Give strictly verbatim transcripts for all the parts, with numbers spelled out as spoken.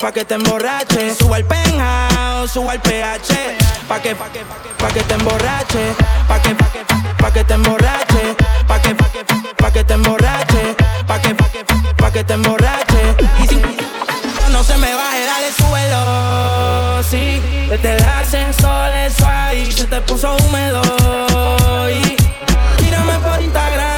pa' que te emborrache. Suba al penthouse, suba al P H, pa' que, pa' que, pa' que te emborrache, pa' que, pa' que, pa' que te emborrache, pa' que, pa' que, pa' que te emborrache, pa' que, pa' que, pa' que te emborrache. Y si no se me baje, dale suelo, sí. Desde el ascensor eso ahí se te puso húmedo y mírame por Instagram.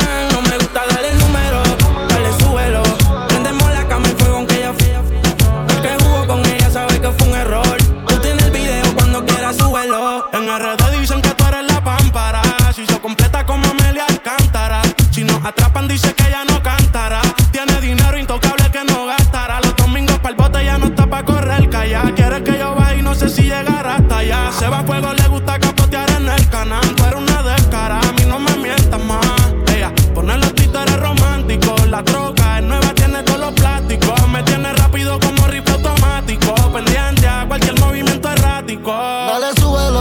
En R D dicen que tú eres la pámpara. Si se completa como Amelia Alcántara. Si nos atrapan dice que ella no cantará. Tiene dinero intocable que no gastará. Los domingos pa'l bote ya no está pa' correr calla. Quiere que yo vaya y no sé si llegará hasta allá. Se va a fuego, le gusta capotear en el canal. Tú eres una descarada, a mí no me mientas más. Ella pone los títeres románticos. La troca es nueva, tiene todos los plásticos. Me tiene rápido como rifle automático. Pendiente a cualquier movimiento errático. Dale suelo.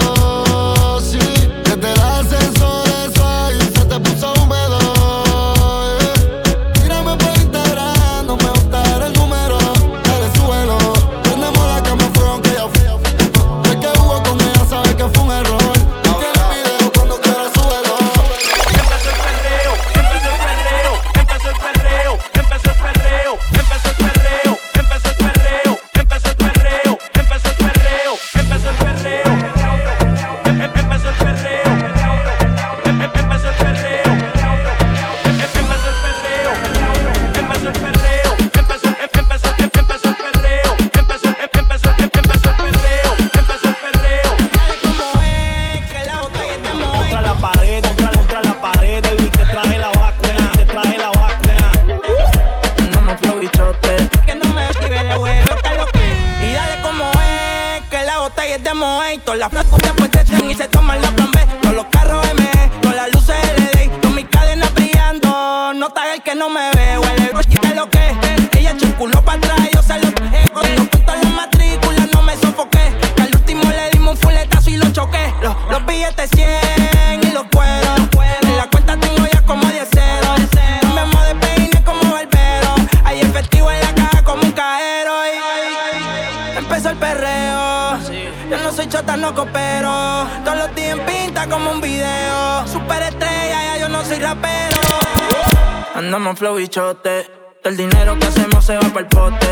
Andamos flow y chote. El dinero que hacemos se va pa'l pote.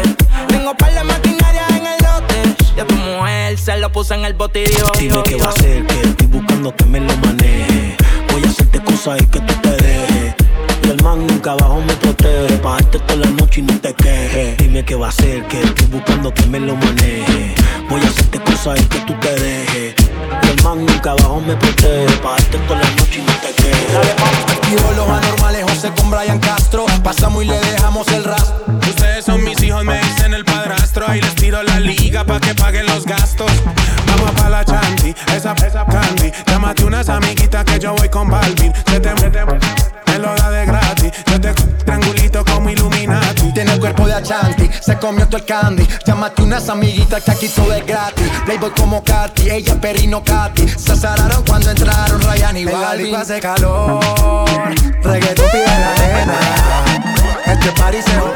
Tengo par de maquinaria en el lote. Y a tu mujer se lo puse en el bote y dijo, dime qué va a hacer, que estoy buscando que me lo maneje. Voy a hacerte cosas y que tú te dejes. Y el man nunca abajo me protege. Pagarte toda la noche y no te quejes. Dime qué va a hacer, que estoy buscando que me lo maneje. Voy a hacerte cosas y que tú te dejes. El man nunca abajo me protege. Pagarte toda la noche y no te quejes. Activo los anormales, José con Brian Castro. Pasamos y le dejamos el rastro. Ustedes son mis hijos, me dicen el padrastro. Y les tiro la liga pa' que paguen los gastos. Vamos pa' la chanti, esa pesa candy. Llámate unas amiguitas que yo voy con Balvin. Se te mete, me lo da de gratis. Yo te triangulito como Illuminati. Tiene el cuerpo de Achanti, se comió todo el candy. Llámate unas amiguitas que aquí todo es gratis. Playboy como Katy, ella es Perino Katy. Se azararon cuando entraron Ryan y Balvin. En la liga hace calor. Reggaetón pide la nena. Este pariseo,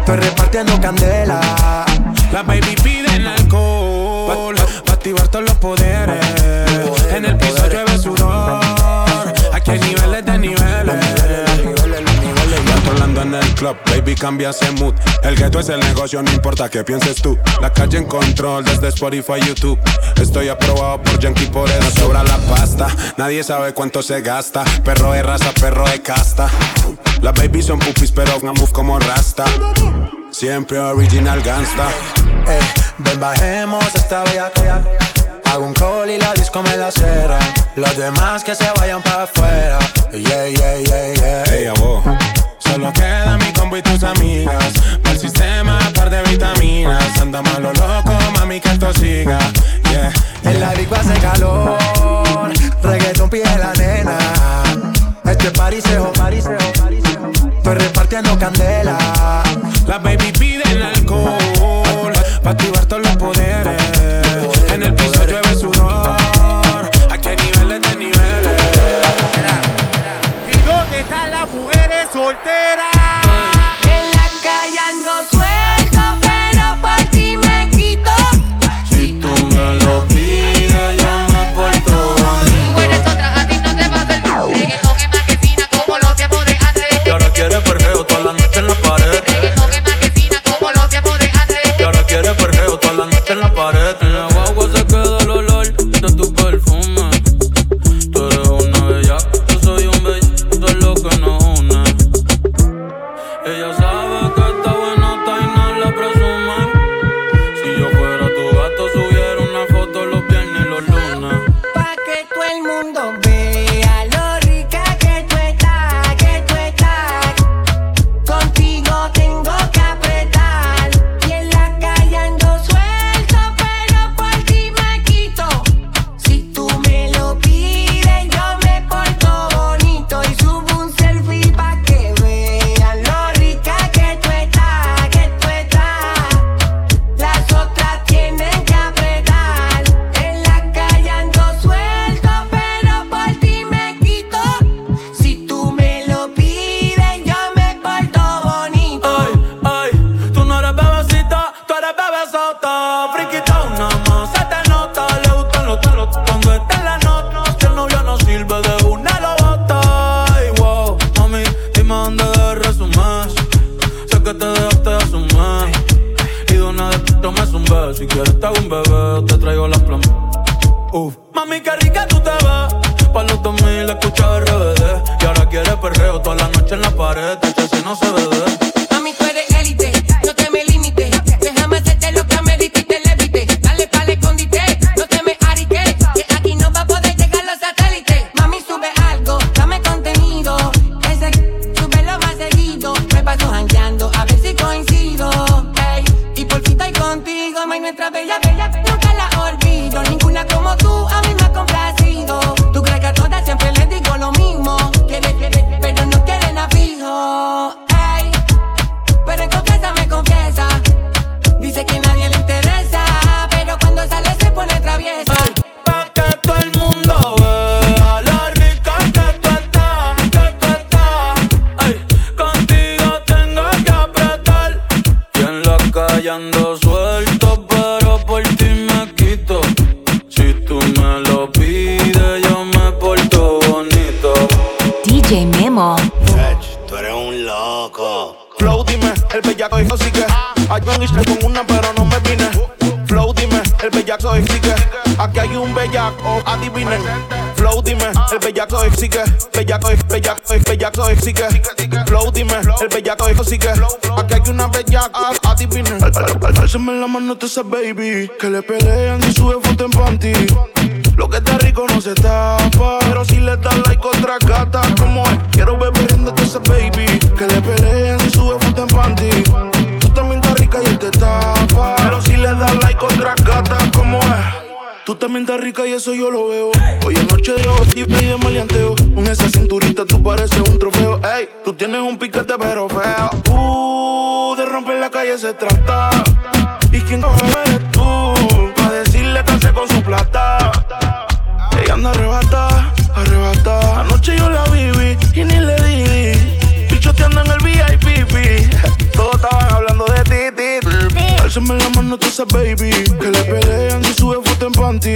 estoy repartiendo candela. La baby piden alcohol pa' activar todos los poderes. En el piso llueve sudor. Aquí hay niveles de niveles. En el club, baby, cambia ese mood. El ghetto es el negocio, no importa qué pienses tú. La calle en control, desde Spotify, YouTube. Estoy aprobado por Yankee, por eso sobra la pasta. Nadie sabe cuánto se gasta. Perro de raza, perro de casta. Las baby son pupis, pero una move como Rasta. Siempre original gangsta. Ey, ven bajemos esta bellaquea. Hago un call y la disco me la cierra. Los demás que se vayan para afuera. Yeah, yeah, yeah, yeah. Hey, abo. Solo queda mi combo y tus amigas. Para el sistema, par de vitaminas. Andamos a lo loco, mami, que esto siga. Yeah, yeah. En la disco hace calor. Reggaetón pide la nena. Este pariseo, pariseo, pariseo. Estoy repartiendo candela. Las baby piden alcohol pa' activar todos los poderes. En el piso llueve sudor. Aquí hay niveles de niveles. ¿Y dónde están las mujeres solteras? En la calle ando suelto, pero en la pared, en la guagua se queda el olor de tu perfume. Tú eres una bella, yo soy un bello, eso es lo que nos une. Ella sabe que está buenota y no la presume. Si yo fuera tu gato subiera una foto los viernes y los lunes, pa' que todo el mundo vea lo rica que tú estás, que tú estás. Contigo tengo que apretar y en la calle ando suelto, pero por ti me quito. Si tú me lo pides yo me porto bonito y subo un selfie pa' que vean lo rica que tú estás, que tú estás. Las otras tienen que apretar, en la calle ando suelto, pero por ti me quito. Si tú me lo pides yo me porto bonito. Ay, ay, tú no eres bebecita, tú eres bebesota. Friquita una más, se te nota. Le gustan los talos cuando está en la nota. Si el novio no sirve de una lo bota. Ay, wow, mami, dime dónde de resumes. Sé que te dejaste de asumir y de una vez tomes un beso. Si quieres te hago un bebé, te traigo las plomas. Uf, mami, qué rica tú te ves. Pa' los dos mil escucha R B D y ahora quieres perreo toda la noche en la pared. Este si no se bebe. Mami, tú eres élite, no te me limites. Déjame hacerte lo que me diste y te levite. Dale pa'l escondite, no te me ariques, que aquí no va a poder llegar los satélites. Mami, sube algo, dame contenido. Ese sube lo más seguido. Me paso jangueando, a ver si coincido. Ey, y por fin estoy contigo, mami, nuestra bella, bella, bella. Nunca la olvido, ninguna como tú a mí me ha complacido. Tú crees que a todas siempre les digo lo mismo. Quieres, quieres, pero no quieren a fijo. Ey, pero en confianza me confiesa. Dice que nadie le interesa, pero cuando sale se pone traviesa. Ay, pa' que todo el mundo vea lo rica que tú estás, que tú estás. Ay, contigo tengo que apretar y en la calle ando suelto, pero por ti me quito. Si tú me lo pides yo me porto bonito. D J Memo. Fetch, tú eres un loco. Flow, dime, el bellaco hijo sí que hay un isla con una pero no me vine. Flow, dime, el bellaco sí que aquí hay un bellaco, adivinen. Flow, dime, el bellaco sí que bellaco, bellaco, bellaco sí que. Flow, dime, el bellaco hijo sí que aquí hay una bellaca, adivinen. Alzame la mano a esa baby que le pelean y sube foto en panty. Lo que está rico no se tapa, pero si le das like otra gata. Como es, quiero ver riéndote esa baby que le pelean y sube foto en panty. Tú también estás rica y él te tapa, pero si le das like otra gata. Como es, tú también estás rica y eso yo lo veo. Hoy es noche de hostipe y de maleanteo. Con esa cinturita tú pareces un trofeo. Ey, tú tienes un piquete pero feo. Uh, de romper la calle se trata. ¿Y quién coge eres tú? Pa' decirle que hace con su plata. Ella anda arrebata, arrebata. Anoche yo la viví y ni le di. Pichoteando en el V I P. Todos estaban hablando de ti, ti, ti. Alzame la mano tú esa baby que le pelean y sube foto en panty.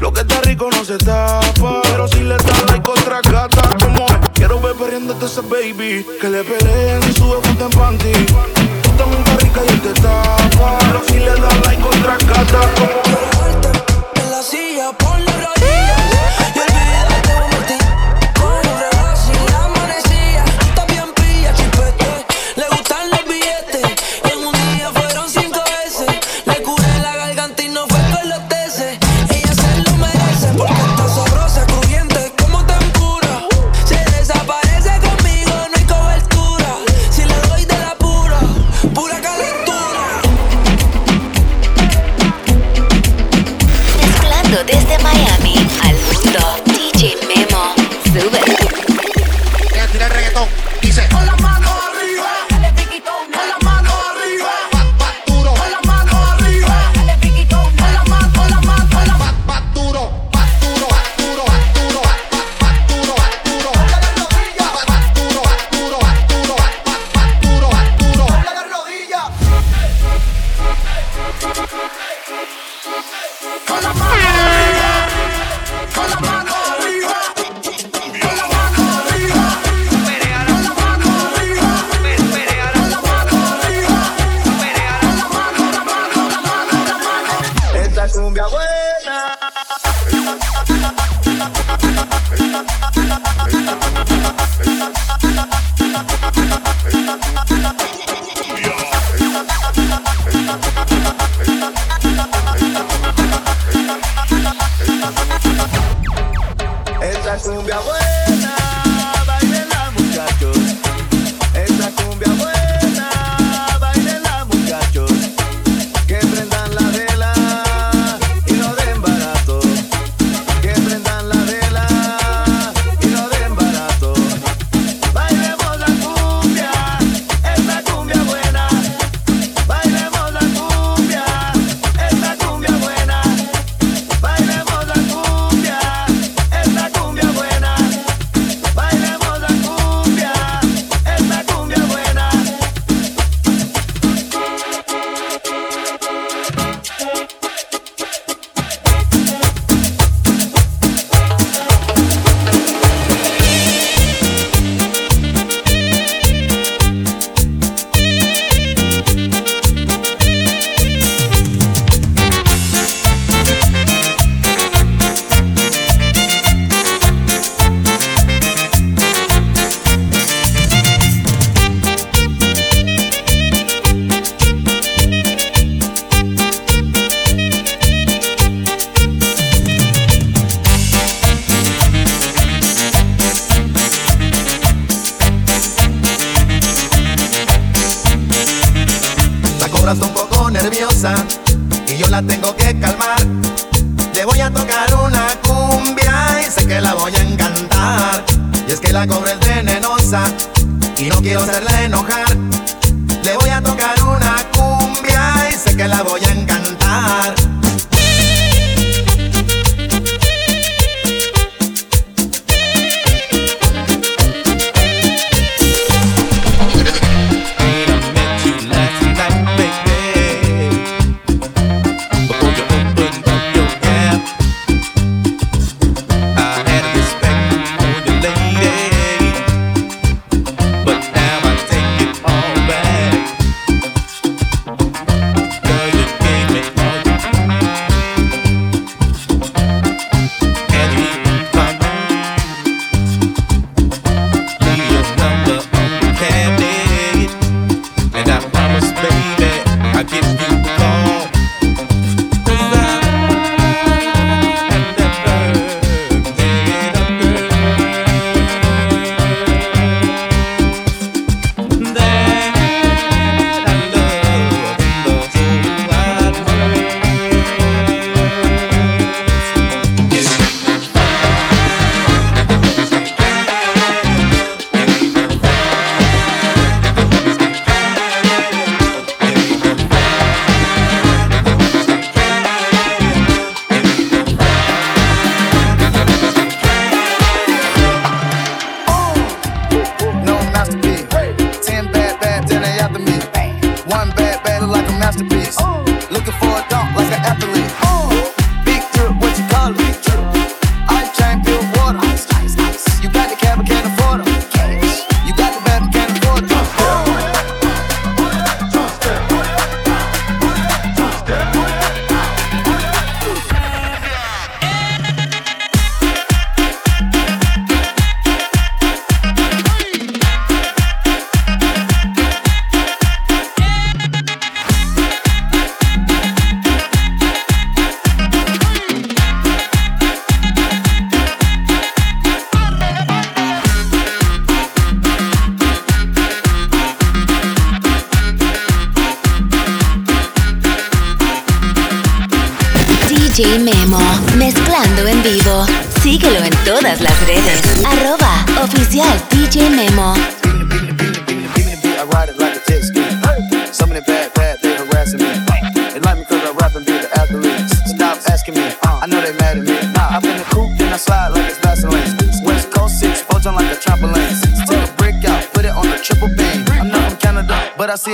Lo que está rico no se tapa, pero si le da like otra gata. Como es, quiero ver perdiéndote esa baby que le pelean y sube foto en panty. Tú también estás rica y te tapa, pero si le da like otra gata. Como es, la silla por la rodilla y olvídate de ti. Con un reloj sin amanecía, está bien brilla, chipete. Le gustan los billetes y en un día fueron cinco veces. Le curé la garganta y no fue con los teces. Ella se lo merece porque está sabrosa, crujiente como tempura. Se desaparece conmigo, no hay cobertura. Si le doy de la pura, pura calentura. Desde Miami al mundo, D J Memo, sube. Ella tira el reggaetón, dice: con las manos arriba, dale piquitón. Con las manos arriba, pat pat duro. Con las manos arriba, dale piquitón. Con las manos, con las manos, con las manos, pat pat duro, pat duro, pat duro, pat duro, pat duro, pat duro. Con las rodillas, pat duro, pat duro, pat duro, pat duro, pat duro. Con las rodillas, con las manos. cumbia buena. Esta cumbia buena, bailenla muchachos. Esta cumbia buena.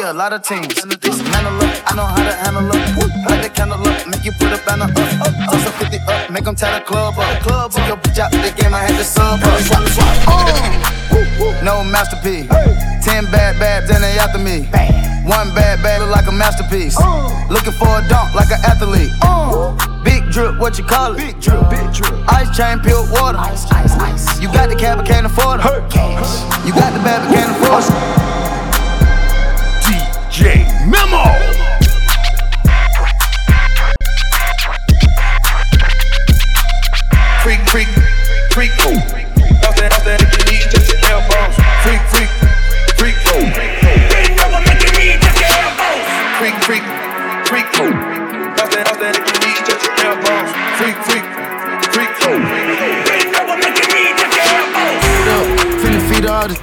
A lot of teams. This mantle up, I know how to handle up. Light the candle up, make you put a banner up. Up, up, toss a fifty up, make them tie the club up. Club up, your bitch out the game, I had to sub up. Swap, swap, oh. No masterpiece. Ten bad babs and they after me. One bad bad look like a masterpiece. Looking for a dunk like an athlete. what you call it. Big drip, big drip. Ice chain, pure water. Ice, ice, ice. You got the cab, but can't afford it. Hurt cash. You got the bag, but can't afford it. D J Memo. Freak, freak, freak, freak. Off that, off that, you need just your elbows. Freak, freak, freak, freak. Freak, off that, you need just your elbows. Freak, freak, freak, freak. Off that, off that, you need just your elbows. Freak, freak, freak, freak. Freak, off that, you need just your elbows. Hold up, finna feed all this.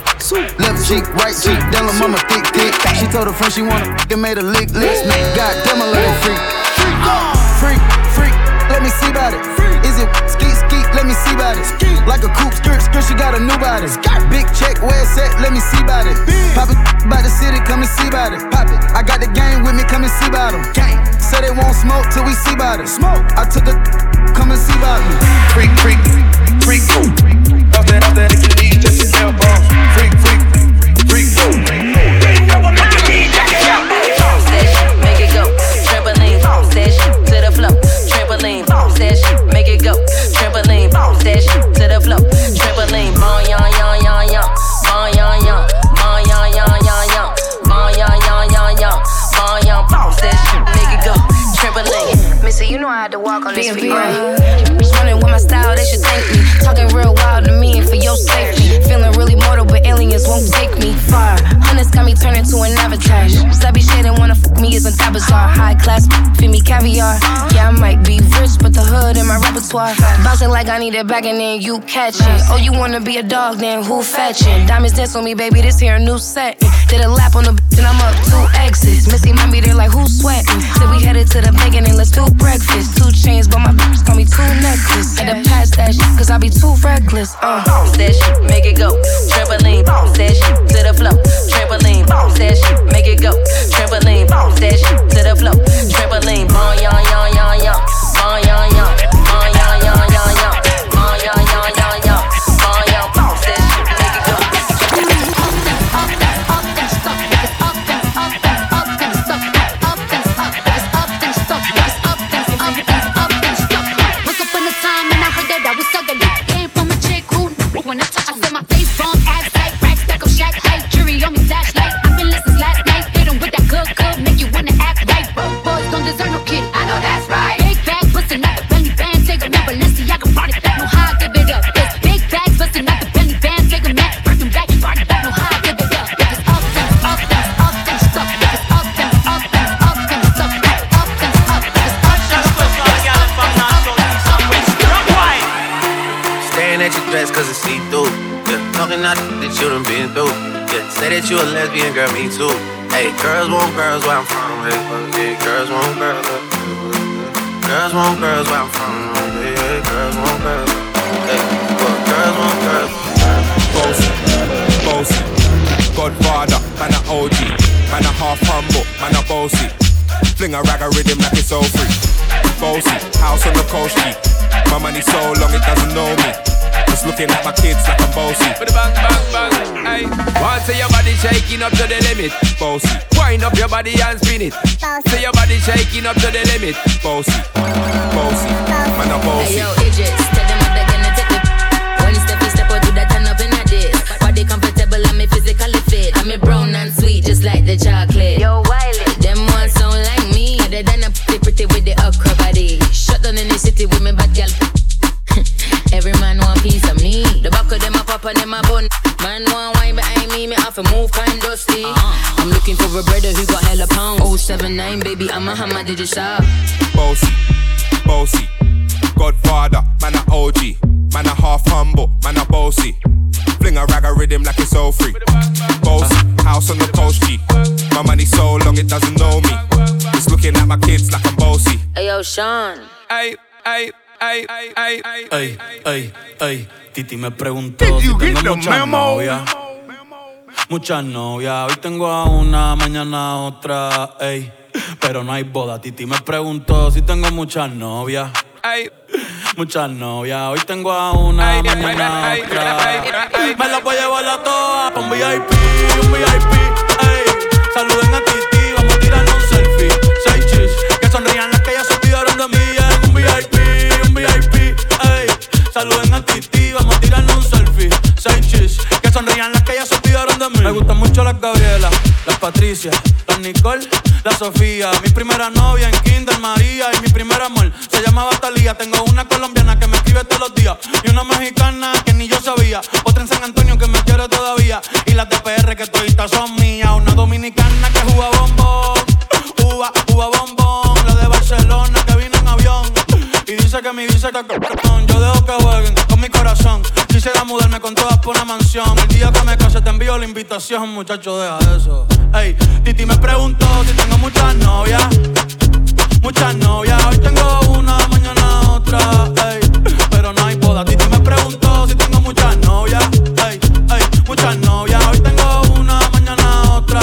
Left cheek, right cheek, down her mama thick, thick. She told her friend she wanna and made a lick, lick. God damn, I love that freak. Freak, freak, freak. Let me see about it. Is it ski ski? Let me see about it. Like a coupe skirt skirt, she got a new body. Big check, where it's at? Let me see about it. Pop it by the city, come and see about it. Pop it. I got the gang with me, come and see about them. Gang. Say they won't smoke till we see about it. Smoke. I took a come and see about me. Freak freak freak boom. Off that off that if you need just your elbows. Freak freak freak boom. Freak over make it be just your elbows. That shit make it go. Trampoline bounce that shit to the floor. Trampoline bounce that shit. Go. Trampoline, bounce that shit to the floor. Trampoline, bon yon yon yon yon, bon yon yon, bon yon yon yon yon, bon yon yon yon yon, bon yon bounce that shit, make it go. Trampoline, Missy, you know I had to walk on this feet, right? Just wondering what my style, they should thank me. Talking real wild to me and for your safety. Feeling really mortal, but aliens won't take me far. Hunters got me turning to an avatar. Slabby shit and wanna fuck me isn't that bizarre. High class, feed me caviar. Yeah, I might be rich, but the hood in my repertoire. Bouncing like I need it back and then you catch it. Oh, you wanna be a dog, then who fetchin'? Diamonds dance on me, baby, this here a new set. Did a lap on the b***h and I'm up two exits. Missy might be there like, who's sweatin'? Said we headed to the bank and then let's do breakfast. Two chains, but my b***h call me two necklace. Had to pass that shit, cause I be too reckless, uh. Bounce that shit, make it go. Trampoline, bounce that shit to the floor. Trampoline, bounce that shit, make it go. Trampoline, bounce that shit to the floor. Trampoline, bon yon yon yon yon, bon yon yon, bon yon yon yon yon, bon yon yon yon yon, bon yon bounce that shit, make it go. Up that, up that, up that stuff, up that, up that, up that stuff, up that, up that, up that stuff, up that, up that, up that stuff. Once upon a time and I heard that I was thugging that came from a chick who when I touch I said my face wrong, ass tight, rack stack up, shack tight, jury on me flashlight. I've been lessons last night, hit 'em with that good good, make you wanna act right. Boys don't deserve no kid, I know that's right. Big bags bustin' out the Bentley van, take 'em out, Balenciaga party back, no how I give it up. It's big bags bustin' out the Bentley van, take 'em out, break 'em back, party back, no how I give it up. It's up them, up them, up them stuff. It's up them, up them, up them stuff. It's up them, up them, up them stuff. Staring at your dress 'cause it's see-through. Yeah, talking out that you done been through. Yeah, say that you a lesbian girl, me too. Hey, girls want girls where I'm from. Hey, yeah, girls want girls. Girls want girls where I'm from. Hey, yeah, girls want girls. Hey, well, girls want girls. Boss, boss, Godfather, man a O G, man a half humble, man a bossy. Fling a rag a rhythm like it's all free. Bossy, house on the coast, G. My money so long it doesn't know me. Just looking at my kids like I'm bossy. Bang, bang, bang, aye. Once your body shaking up to the limit, bossy. Wind up your body and spin it. Say your body shaking up to the limit, bossy, bossy, man a bossy. Hey yo, Idris, tell them what they're gonna take the when you step, you step out to that turn up in a diss. Body comfortable and me physically fit. I'm a brown and sweet just like the chocolate. Yo, Wiley, them ones sound like me. They done a pretty pretty with the okra body. Shut down in the city with me bad girl. Every man want piece of me. The back of them a pop and them a bun. Man want wine behind me, me have to move kind dusty. uh-huh. I'm looking for a brother who got hella pound. oh seven nine baby, I'm a hammer, did you shop? Bossy, bossy, Godfather, man a O G. Man a half humble, man a bossy. Fling a rag a rhythm like it's all free. Bossy, house on the coast, G. My money so long it doesn't know me. It's looking at my kids like I'm bossy. Ayo, Sean. Ay, ay. Ay, ay, ay, ay, ay, ay. Titi me preguntó si tengo muchas novias. Muchas novias, hoy tengo a una, mañana a otra, ey. Pero no hay boda. Titi me preguntó si tengo muchas novias. Muchas novias, hoy tengo a una, mañana a otra. Me las voy a llevar a todas. Un V I P, un V I P, ey. Saluden a Titi, vamos a tirar un selfie. Seis chis, que sonrían las que ya se olvidaron de mí. Un V I P. saluden al Titi, vamos a tirarnos un selfie. Seis chis, que sonrían las que ya se olvidaron de mí. Me gustan mucho las Gabriela, las Patricia, las Nicole, la Sofía. Mi primera novia en Kinder María y mi primer amor se llamaba Talía. Tengo una colombiana que me escribe todos los días y una mexicana que ni yo sabía. Otra en San Antonio que me quiere todavía y las de P R que toditas son mías. Una dominicana que juega bombón, uva, uva bombón. La de Barcelona que vino en avión y dice que mi dice que c******. Yo dejo que jueguen con mi corazón. Quisiera mudarme con todas por una mansión. El día que me case te envío la invitación. Muchacho, deja eso. Ey, Titi me preguntó si tengo muchas novias. Muchas novias. Hoy tengo una, mañana otra. Ey, pero no hay boda. Titi me preguntó si tengo muchas novias. Ey, ey, muchas novias. Hoy tengo una, mañana otra.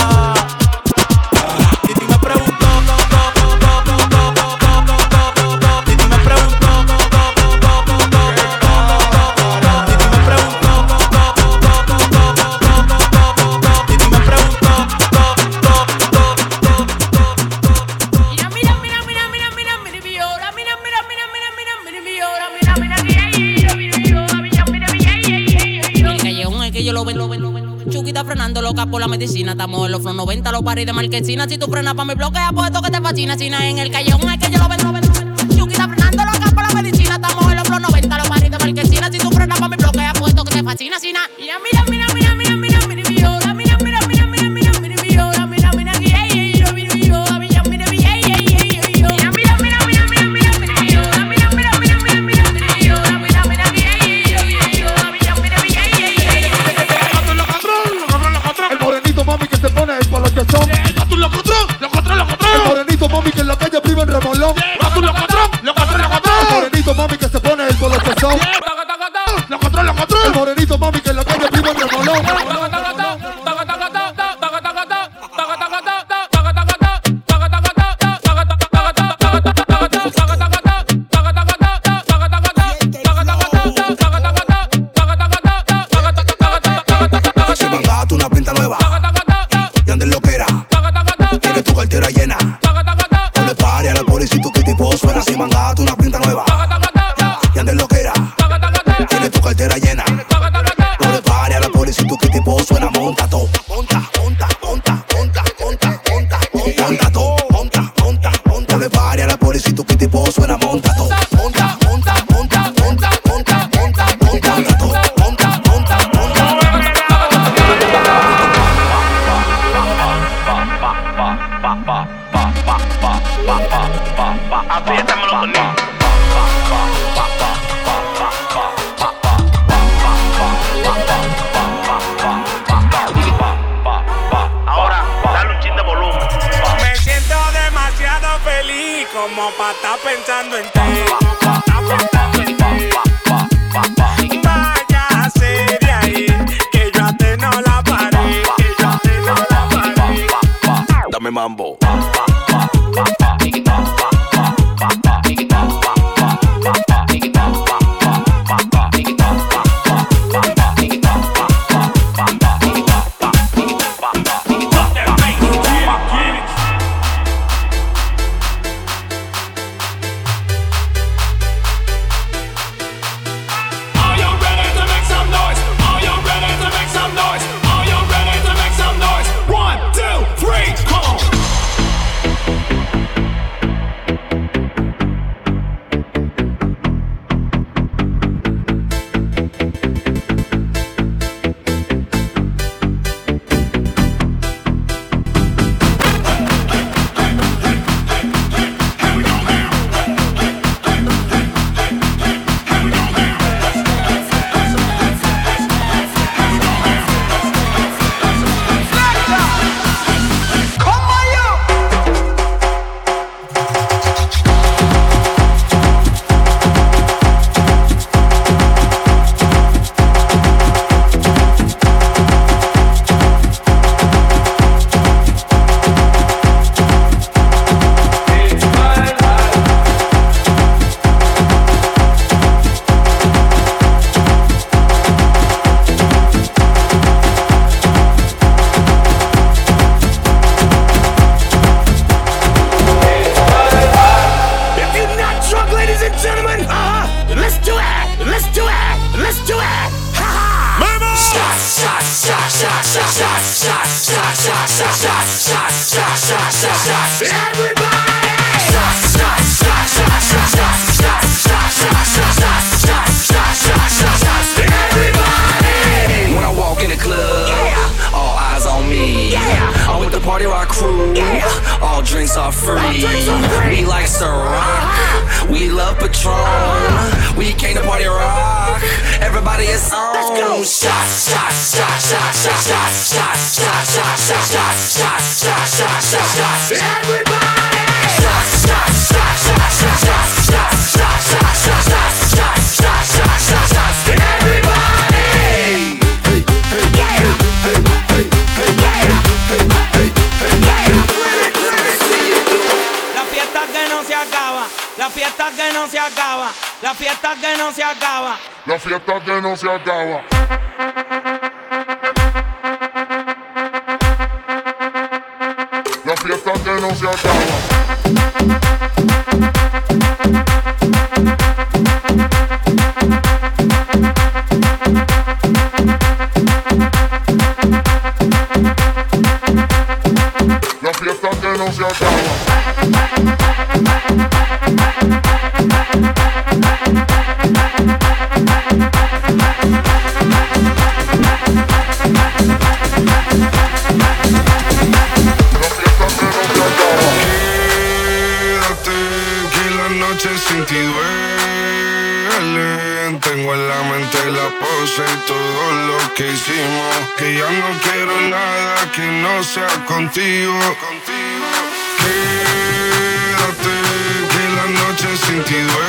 Por la medicina, estamos en los flow noventa, los paris de Marquesina. Si tú frenas pa' mi bloque, apuesto que te fascina. Si no en el callejón, es que yo lo vendo, lo vendo, lo vendo. Chucky está frenando loca por la medicina. Estamos en los flow noventa, los paris de Marquesina. Si tú frenas pa' mi bloque, apuesto que te fascina. Si no, mira, mira, mira, mira, mira, mira, mira, mira, mira, mira, mira, mira, mira, mira, mira, mira, mira, mira, mira, mira, mira, mira, mira, remolón, los los morenito mami que se pone el color que son. El morenito mami que en la calle prima el remolón. Se me ha dado una pinta nueva y ande lo que era. Tiene tu cartera llena. Si mangaste una pinta nueva y andes loquera, tiene tu cartera llena. No le pares a la policía, tu kitipo suena monta todo. Monta, monta, monta, monta, monta, monta, monta todo. Monta, monta, monta. No le pares a la policía, tu kitipo suena monta todo. Monta, monta, monta, monta, monta, monta, monta, monta todo. Monta, monta, monta. Pa' estar pensando en ti. Vaya ser de ahí, que yo a te no la paré, que yo a te no la paré. Dame mambo. Let's do it! Let's do it! Ha ha! Mama! Shot, shot, shot, shot, shot, shot, shot, shot, shot, shot, shot, shot, shot, shot, shot, shot. Everybody! Shot, shot, shot, shot, shot, shot, shot, shot, shot, shot, shot, shot, shot, shot, shot, shot. Everybody! When I walk in the club, all eyes on me. I'm with the party rock crew. All drinks are free. We like Ciroc. We love Patron. We came to party rock. Everybody is on. Let's go. Shot, shot, shot, shot, shot, shot, shot, shot, shot, shot, shot, shot, shot, shot, shot, shot. Everybody. Shot, shot, shot, shot, shot, shot, shot, shot, shot, shot, shot, shot, shot, shot, shot, shot. Everybody. Hey, hey, yeah. Hey, hey, hey, yeah. Hey, hey, hey, yeah. La fiesta que no se acaba, la fiesta que no se acaba, la fiesta que no se acaba. La fiesta que no se acaba. La fiesta que no se acaba. Sin ti duele, tengo en la mente la pose y todo lo que hicimos. Que ya no quiero nada que no sea contigo. Quédate que la noche sin ti duele.